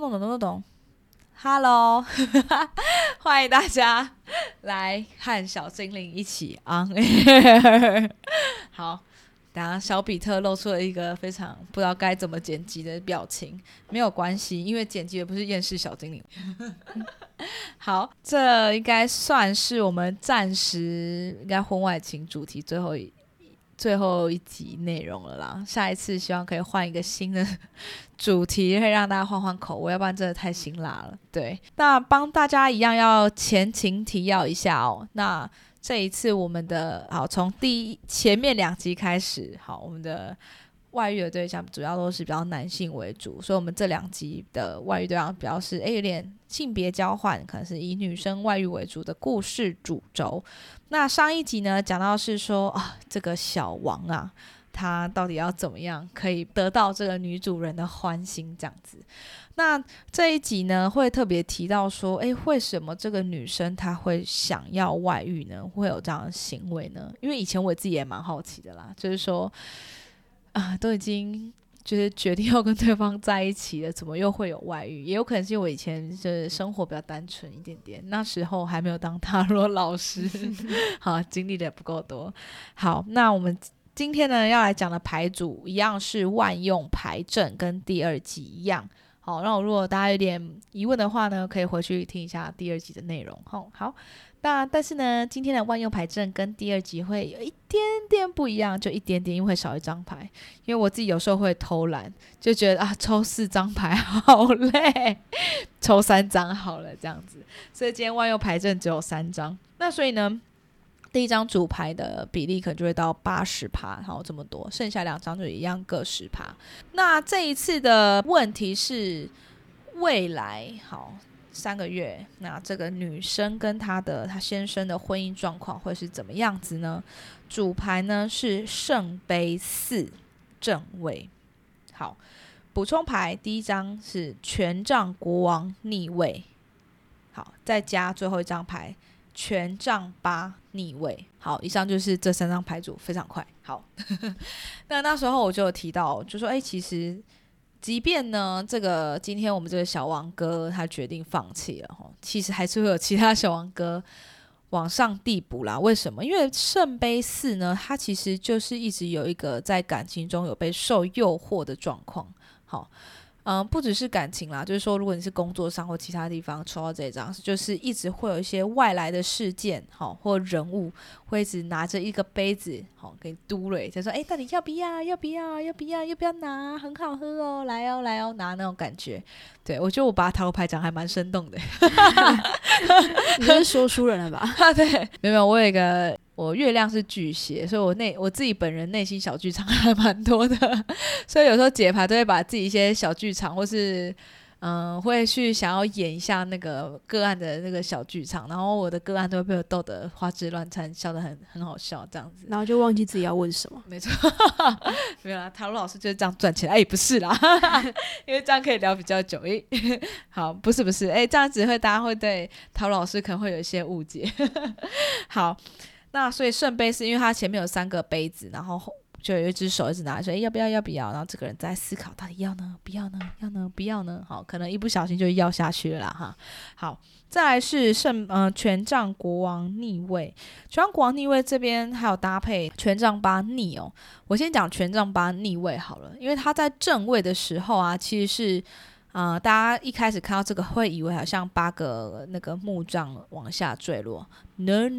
咚咚咚咚咚咚 Hello 欢迎大家来和小精灵一起 on air。 好，等一下小比特露出了一个非常不知道该怎么剪辑的表情，没有关系，因为剪辑的不是厌世小精灵。好，这应该算是我们暂时应该婚外情主题最后一集内容了啦，下一次希望可以换一个新的主题，会让大家换换口味，要不然真的太辛辣了。对，那帮大家一样要前情提要一下哦。那这一次我们的好，从前面两集开始，好，我们的外遇的对象主要都是比较男性为主，所以我们这两集的外遇对象比较是有点性别交换，可能是以女生外遇为主的故事主轴。那上一集呢讲到是说这个小王啊，他到底要怎么样可以得到这个女主人的欢心这样子。那这一集呢会特别提到说为什么这个女生她会想要外遇呢，会有这样的行为呢？因为以前我自己也蛮好奇的啦，就是说都已经就是决定要跟对方在一起了，怎么又会有外遇？也有可能是因为我以前就是生活比较单纯一点点，那时候还没有当塔罗老师，好，经历的不够多。好，那我们今天呢要来讲的牌组一样是万用牌阵，跟第二集一样。好，那如果大家有点疑问的话呢，可以回去听一下第二集的内容。好，那但是呢，今天的万用牌阵跟第二集会有一点点不一样，就一点点，因为会少一张牌。因为我自己有时候会偷懒，就觉得抽4张牌好累，抽3张好了这样子。所以今天万用牌阵只有3张。那所以呢，第一张主牌的比例可能就会到 80%， 好，这么多，剩下2张就一样各 10%。 那这一次的问题是未来好3个月，那这个女生跟她先生的婚姻状况会是怎么样子呢？主牌呢是圣杯4正位。好，补充牌第一张是权杖国王逆位，好，再加最后一张牌权杖8逆位。好，以上就是这3张牌组，非常快。好，那时候我就有提到，就说其实即便呢今天我们这个小王哥他决定放弃了，其实还是会有其他小王哥往上递补啦。为什么？因为圣杯4呢，他其实就是一直有一个在感情中有被受诱惑的状况。好，不只是感情啦，就是说如果你是工作上或其他地方抽到这一张，就是一直会有一些外来的事件或人物会一直拿着一个杯子给你嘟了，就说到底要不要拿，很好喝哦，来哦来哦拿那种感觉。对，我觉得我把塔罗牌讲还蛮生动的。你是说书人了吧？对，没有，我有一个，我月亮是巨蟹，所以我自己本人内心小剧场还蛮多的，所以有时候解牌都会把自己一些小剧场，或是会去想要演一下那个个案的那个小剧场，然后我的个案都会被我逗得花枝乱颤，笑得很好笑这样子，然后就忘记自己要问什么。没错。没有啦，塔罗老师就是这样赚钱。不是啦，因为这样可以聊比较久。好，不是这样子大家会对塔罗老师可能会有一些误解。好，那所以圣杯是因为他前面有3个杯子，然后就有一只手一直拿着说要不要，然后这个人在思考到底要呢不要呢，好，可能一不小心就要下去了啦哈。好，再来是权杖国王逆位。权杖国王逆位这边还有搭配权杖8逆哦。我先讲权杖8逆位好了，因为他在正位的时候啊，其实是大家一开始看到这个会以为好像8个那个木杖往下坠落。No，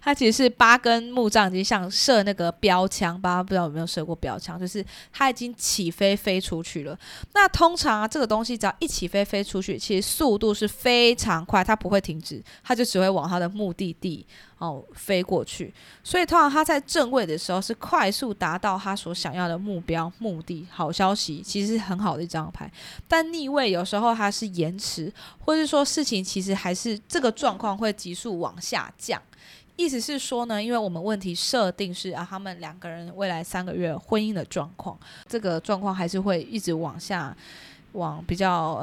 它其实是8根木杖已经像射那个标枪，大家不知道有没有射过标枪，就是它已经起飞飞出去了。那通常这个东西只要一起飞飞出去，其实速度是非常快，它不会停止，它就只会往它的目的地飞过去。所以通常它在正位的时候是快速达到它所想要的目标目的。好消息，其实是很好的一张牌。但逆位有时候它是延迟，或是说事情其实还是这个状况会急速往下降。意思是说呢，因为我们问题设定是他们2个人未来3个月婚姻的状况，这个状况还是会一直往下，往比较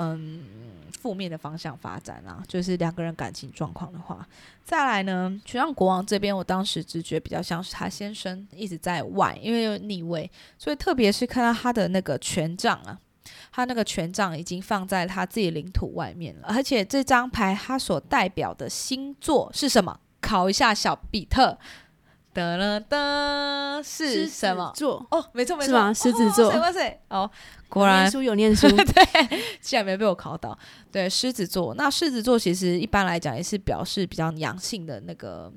负面的方向发展啦，就是2个人感情状况的话。再来呢，权杖国王这边我当时直觉比较像是他先生一直在外，因为有逆位，所以特别是看到他的那个权杖啊，他那个权杖已经放在他自己领土外面了。而且这张牌他所代表的星座是什么？考一下小比特，得了得，是什么座？哦，没错没错，是吗？狮子座。哦，果然念书有念书，对，竟然没被我考到。对，狮子座。那狮子座其实一般来讲也是表示比较阳性的那个，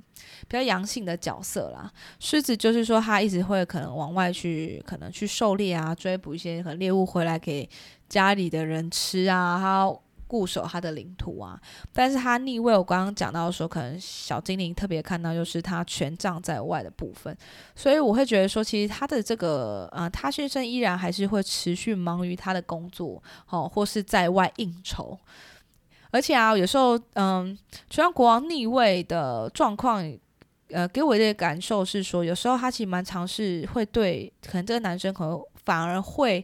比较阳性的角色啦。狮子就是说他一直会可能往外去，可能去狩猎啊，追捕一些可能猎物回来给家里的人吃啊，他固守他的领土啊。但是他逆位，我刚刚讲到说可能小精灵特别看到就是他权杖在外的部分，所以我会觉得说其实他的这个他先生依然还是会持续忙于他的工作，或是在外应酬。而且啊，有时候权杖国王逆位的状况给我的感受是说，有时候他其实蛮尝试会对可能这个男生可能反而会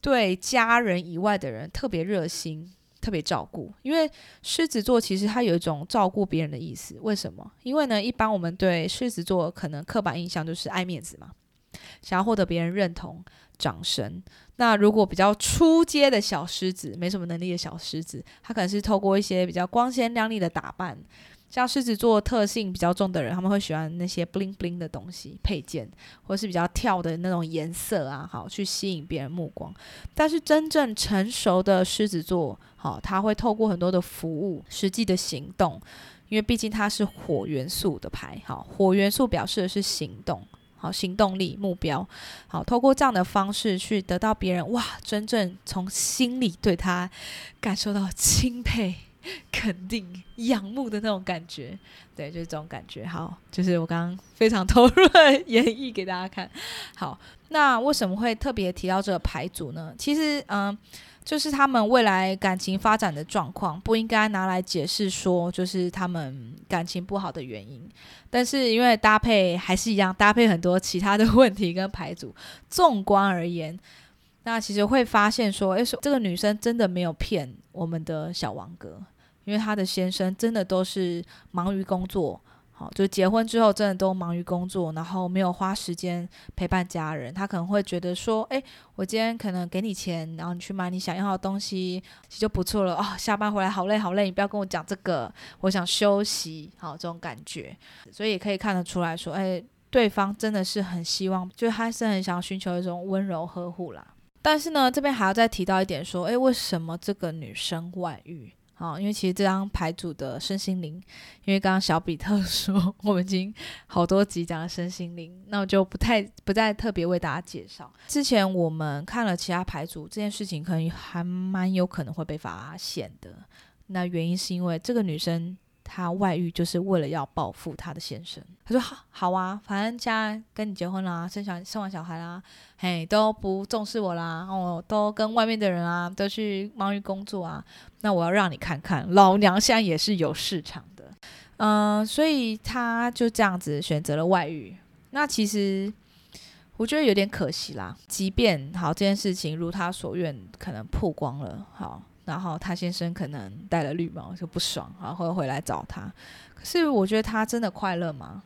对家人以外的人特别热心特别照顾，因为狮子座其实它有一种照顾别人的意思。为什么？因为呢，一般我们对狮子座可能刻板印象就是爱面子嘛，想要获得别人认同、掌声。那如果比较初阶的小狮子，没什么能力的小狮子，他可能是透过一些比较光鲜亮丽的打扮，像狮子座特性比较重的人，他们会喜欢那些 bling bling 的东西、配件，或是比较跳的那种颜色啊，好去吸引别人目光。但是真正成熟的狮子座他会透过很多的服务、实际的行动，因为毕竟它是火元素的牌，好，火元素表示的是行动，好，行动力、目标，好，透过这样的方式去得到别人哇，真正从心里对他感受到钦佩、肯定、仰慕的那种感觉。对，就是这种感觉。好，就是我刚刚非常投入的演绎给大家看。好，那为什么会特别提到这个牌组呢？其实就是他们未来感情发展的状况不应该拿来解释说就是他们感情不好的原因，但是因为搭配还是一样搭配很多其他的问题跟牌组，纵观而言，那其实会发现说这个女生真的没有骗我们的小王哥，因为她的先生真的都是忙于工作，好，就结婚之后真的都忙于工作，然后没有花时间陪伴家人。他可能会觉得说我今天可能给你钱，然后你去买你想要的东西就不错了，下班回来好累好累，你不要跟我讲这个，我想休息，好，这种感觉。所以也可以看得出来说对方真的是很希望，就是他是很想寻求一种温柔呵护啦。但是呢，这边还要再提到一点说为什么这个女生外遇。好，因为其实这张牌组的身心灵，因为刚刚小比特说我们已经好多集讲了身心灵，那我就不再特别为大家介绍。之前我们看了其他牌组，这件事情可能还蛮有可能会被发现的。那原因是因为这个女生她外遇就是为了要报复她的先生。她说 好啊，反正现在跟你结婚啦，生完小孩啦，嘿，都不重视我啦，都跟外面的人啊，都去忙于工作啊，那我要让你看看老娘现在也是有市场的。所以她就这样子选择了外遇。那其实我觉得有点可惜啦，即便好这件事情如她所愿可能曝光了，好，然后他先生可能戴了绿帽就不爽，然后回来找他。可是我觉得他真的快乐吗？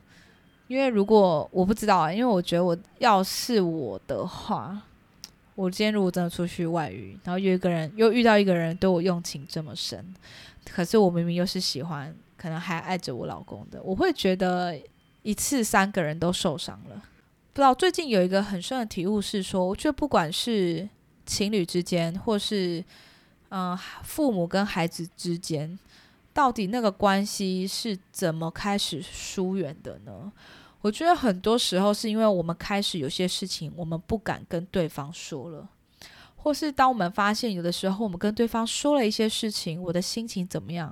因为如果我不知道因为我觉得要是我的话，我今天如果真的出去外遇，然后又遇到一个人对我用情这么深，可是我明明又是喜欢可能还爱着我老公的，我会觉得一次三个人都受伤了。不知道最近有一个很深的体悟是说，我觉得不管是情侣之间或是父母跟孩子之间，到底那个关系是怎么开始疏远的呢？我觉得很多时候是因为我们开始有些事情我们不敢跟对方说了，或是当我们发现有的时候我们跟对方说了一些事情，我的心情怎么样，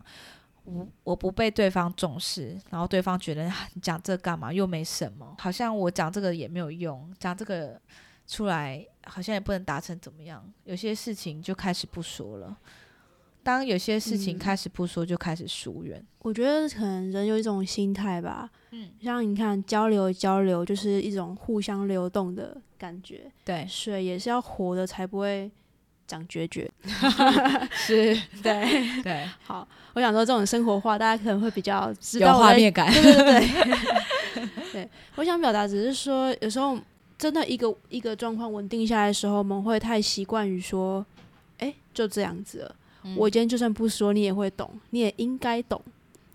我不被对方重视，然后对方觉得你讲这干嘛，又没什么，好像我讲这个也没有用，讲这个出来好像也不能达成怎么样，有些事情就开始不说了。当有些事情开始不说，就开始疏远。我觉得可能人有一种心态吧，像你看交流就是一种互相流动的感觉，对，水也是要活的才不会讲决绝。是，对对。好，我想说这种生活化大家可能会比较知道有画面感。对对对。对，我想表达只是说有时候真的一个状况稳定下来的时候，我们会太习惯于说就这样子了、嗯、我今天就算不说你也会懂，你也应该懂，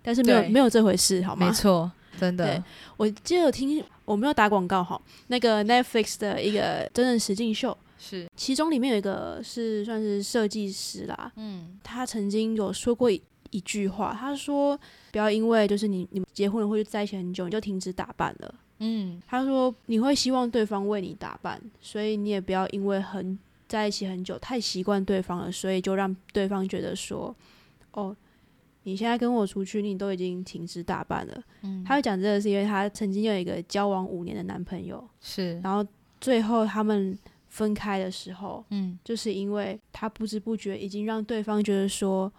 但是没有这回事好吗？没错，真的。我记得有听，我没有打广告哈，那个 Netflix 的一个真人实境秀，是其中里面有一个是算是设计师啦，嗯，他曾经有说过一句话，他说不要因为就是你们结婚了或者在一起很久你就停止打扮了，嗯，他说你会希望对方为你打扮，所以你也不要因为在一起很久太习惯对方了，所以就让对方觉得说哦，你现在跟我出去你都已经停止打扮了、嗯、他会讲这个是因为他曾经有一个交往5年的男朋友，是然后最后他们分开的时候、嗯、就是因为他不知不觉已经让对方觉得说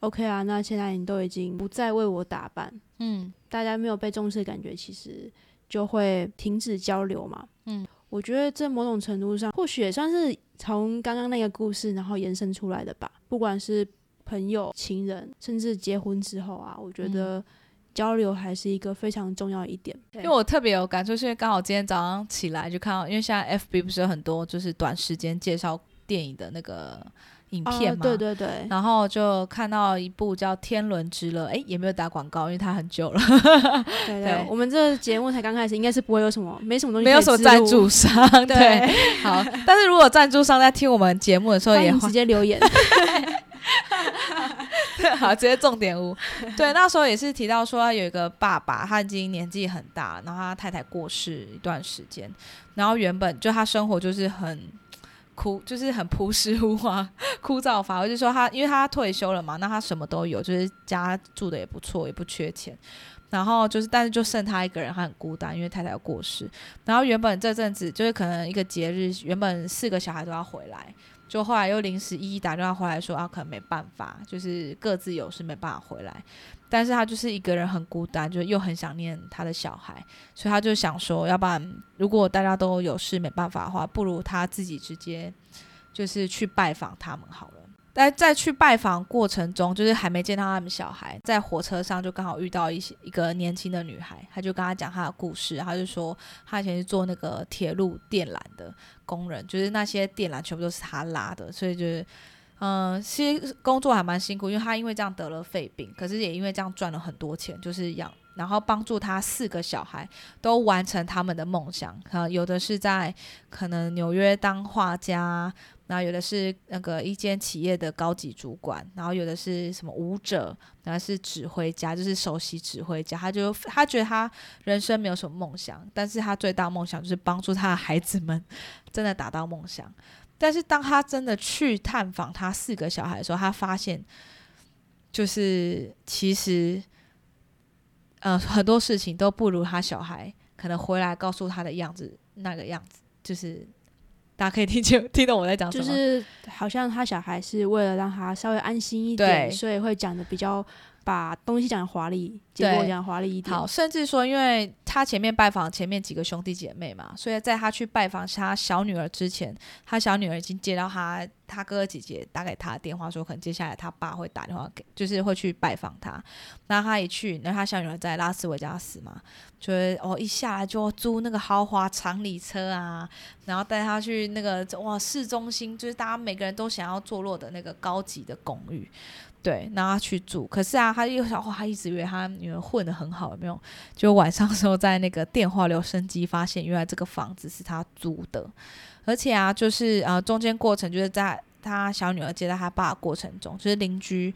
OK 啊，那现在你都已经不再为我打扮、嗯、大家没有被重视的感觉其实就会停止交流嘛、嗯、我觉得这某种程度上或许也算是从刚刚那个故事然后延伸出来的吧，不管是朋友、情人，甚至结婚之后啊，我觉得交流还是一个非常重要一点。因为我特别有感触，是因为刚好今天早上起来就看到，因为现在 FB 不是有很多就是短时间介绍电影的那个影片嘛、哦、对对对，然后就看到一部叫《天伦之乐》，也没有打广告，因为它很久了对对对，我们这节目才刚开始，应该是不会有什么没什么东西，没有什么赞助商对, 对好但是如果赞助商在听我们节目的时候也欢迎直接留言好，直接重点屋对，那时候也是提到说有一个爸爸，他已经年纪很大，然后他太太过世一段时间，然后原本就他生活就是很朴实无华、枯燥乏味，就是说他因为他退休了嘛，那他什么都有，就是家住的也不错，也不缺钱，然后就是但是就剩他一个人，他很孤单，因为太太过世，然后原本这阵子就是可能一个节日，原本4个小孩都要回来，就后来又临时一一打电话回来说啊，可能没办法，就是各自有事没办法回来，但是他就是一个人很孤单，就又很想念他的小孩，所以他就想说要不然如果大家都有事没办法的话，不如他自己直接就是去拜访他们好了。但在去拜访过程中就是还没见到他们小孩，在火车上就刚好遇到一个年轻的女孩，她就跟她讲她的故事，她就说她以前是做那个铁路电缆的工人，就是那些电缆全部都是她拉的，所以就是其实工作还蛮辛苦，因为她因为这样得了肺病，可是也因为这样赚了很多钱，就是养然后帮助他4个小孩都完成他们的梦想、有的是在可能纽约当画家，然后有的是那个一间企业的高级主管，然后有的是什么舞者，然后是指挥家，就是首席指挥家，他觉得他人生没有什么梦想，但是他最大梦想就是帮助他的孩子们真的达到梦想。但是当他真的去探访他4个小孩的时候，他发现就是其实很多事情都不如他小孩可能回来告诉他的样子，那个样子就是大家可以听懂我在讲什么，就是好像他小孩是为了让他稍微安心一点，所以会讲的比较把东西讲的华丽，结果讲华丽一点。好，甚至说因为他前面拜访前面几个兄弟姐妹嘛，所以在他去拜访他小女儿之前，他小女儿已经接到他哥哥姐姐打给他的电话，说可能接下来他爸会打电话就是会去拜访他。那他一去，那他小女儿在拉斯维加斯嘛，就是一下来就租那个豪华长礼车啊，然后带他去那个市中心，就是大家每个人都想要坐落的那个高级的公寓，对，然后他去住。可是啊，他又想，他一直以为他女儿混得很好，有没有？就晚上的时候在那个电话留声机发现，原来这个房子是他租的，而且啊，就是中间过程就是在他小女儿接待他爸的过程中，就是邻居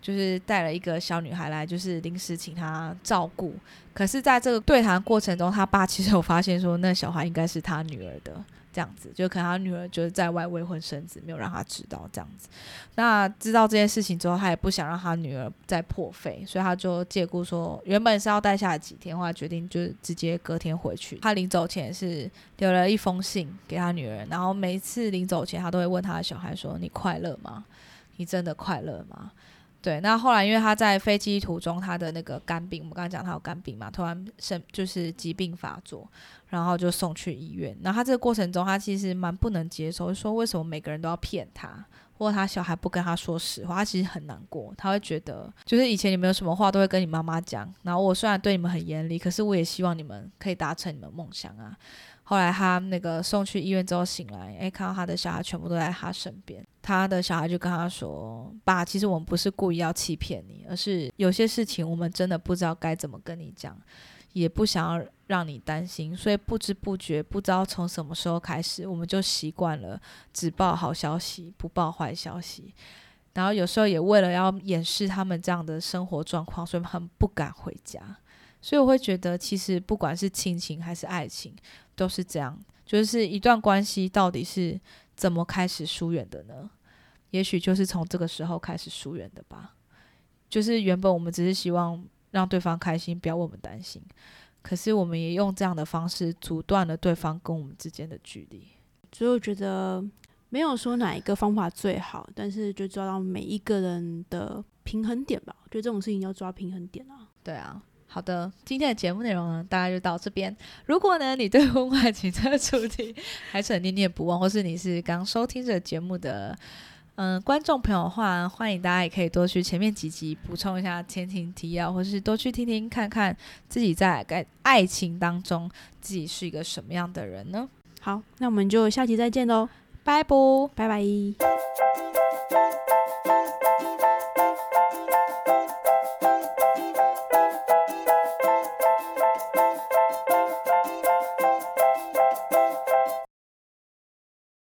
就是带了一个小女孩来，就是临时请他照顾。可是在这个对谈过程中，他爸其实有发现说，那小孩应该是他女儿的。这样子就可能他女儿就是在外未婚生子，没有让他知道这样子。那知道这件事情之后，他也不想让他女儿再破费，所以他就借故说原本是要待下几天，后来决定就是直接隔天回去。他临走前是留了一封信给他女儿，然后每一次临走前他都会问他的小孩说，你快乐吗？你真的快乐吗？对，那后来因为他在飞机途中，他的那个肝病，我们刚才讲他有肝病嘛，突然就是疾病发作，然后就送去医院。然后他这个过程中，他其实蛮不能接受，说为什么每个人都要骗他，或者他小孩不跟他说实话，他其实很难过，他会觉得就是以前你们有什么话都会跟你妈妈讲，然后我虽然对你们很严厉，可是我也希望你们可以达成你们梦想啊。后来他那个送去医院之后醒来，看到他的小孩全部都在他身边，他的小孩就跟他说，爸，其实我们不是故意要欺骗你，而是有些事情我们真的不知道该怎么跟你讲，也不想要让你担心，所以不知不觉不知道从什么时候开始，我们就习惯了只报好消息不报坏消息，然后有时候也为了要掩饰他们这样的生活状况，所以他们不敢回家。所以我会觉得其实不管是亲情还是爱情都是这样，就是一段关系到底是怎么开始疏远的呢？也许就是从这个时候开始疏远的吧，就是原本我们只是希望让对方开心，不要为我们担心，可是我们也用这样的方式阻断了对方跟我们之间的距离。所以我觉得没有说哪一个方法最好，但是就抓到每一个人的平衡点吧，我觉得这种事情要抓平衡点啊。对啊，好的，今天的节目内容呢，大概就到这边。如果呢，你对婚外情这个主题还是很念念不忘，或是你是刚收听这个节目的观众朋友的话，欢迎大家也可以多去前面几集补充一下前情提要，或是多去听听看看自己在爱情当中自己是一个什么样的人呢。好，那我们就下期再见咯，拜拜。